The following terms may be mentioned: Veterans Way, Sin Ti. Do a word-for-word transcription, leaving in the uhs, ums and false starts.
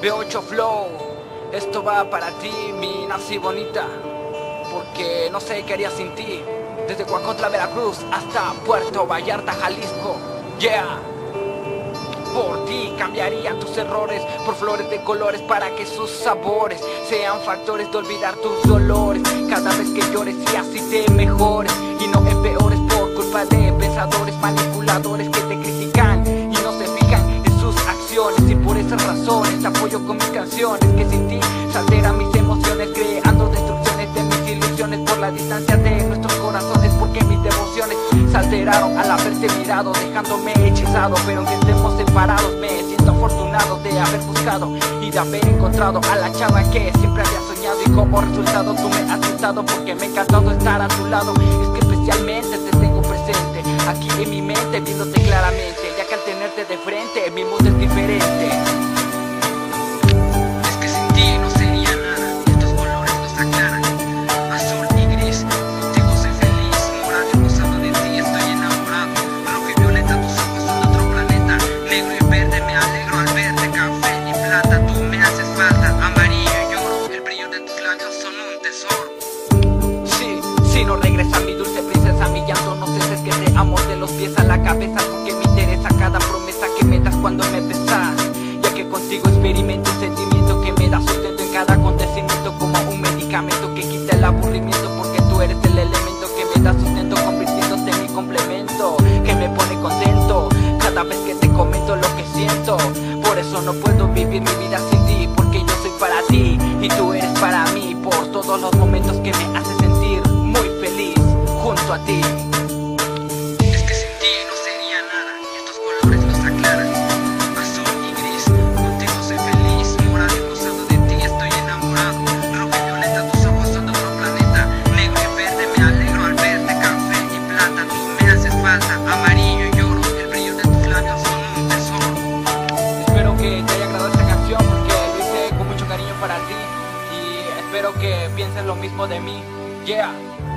V ocho Flow, esto va para ti, mi nazi bonita, porque no sé qué haría sin ti. Desde Huacotla, Veracruz, hasta Puerto Vallarta, Jalisco, yeah. Por ti cambiaría tus errores por flores de colores, para que sus sabores sean factores de olvidar tus dolores. Cada vez que llores y así te mejores, y no empeores por culpa de pensadores manipuladores que te critican y no se fijan en sus acciones. Y por esas razones te apoyo con mis canciones, que sin ti se alteran mis emociones, creando destrucciones de mis ilusiones. Por la distancia de nuestros corazones, porque mis devociones se alteraron al haberte mirado, dejándome hechizado. Pero aunque estemos separados, me siento afortunado de haber buscado y de haber encontrado a la chava que siempre había soñado. Y como resultado tú me has gustado, porque me ha encantado estar a tu lado. Es que especialmente te tengo presente aquí en mi mente, viéndote claramente, ya que al tenerte de frente mi mundo es diferente. Es que sin ti no sería nada, estos colores nos aclaran, azul y gris. Contigo soy feliz, morado y rosado, de ti estoy enamorado. Rojo y violeta, tus ojos son de otro planeta, negro y verde, me alegro al verte, café y plata, tú me haces falta, amarillo y oro, el brillo de tus labios son un tesoro. Sí, si no regresa mi dulce princesa, mi llanto no ceses, que te amo de los pies a la cabeza, porque me interesa cada promesa que me das cuando me besas, ya que contigo experimento un sentimiento que me da sustento en cada acontecimiento, como un medicamento que quita el aburrimiento, porque tú eres el elemento que me da sustento, convirtiéndote en mi complemento que me pone contento cada vez que te comento lo que siento. Por eso no puedo vivir mi vida sin ti, porque yo soy para ti y tú eres para mí, por todos los momentos que me haces sentir muy feliz junto a ti. Para ti, y espero que pienses lo mismo de mí, yeah.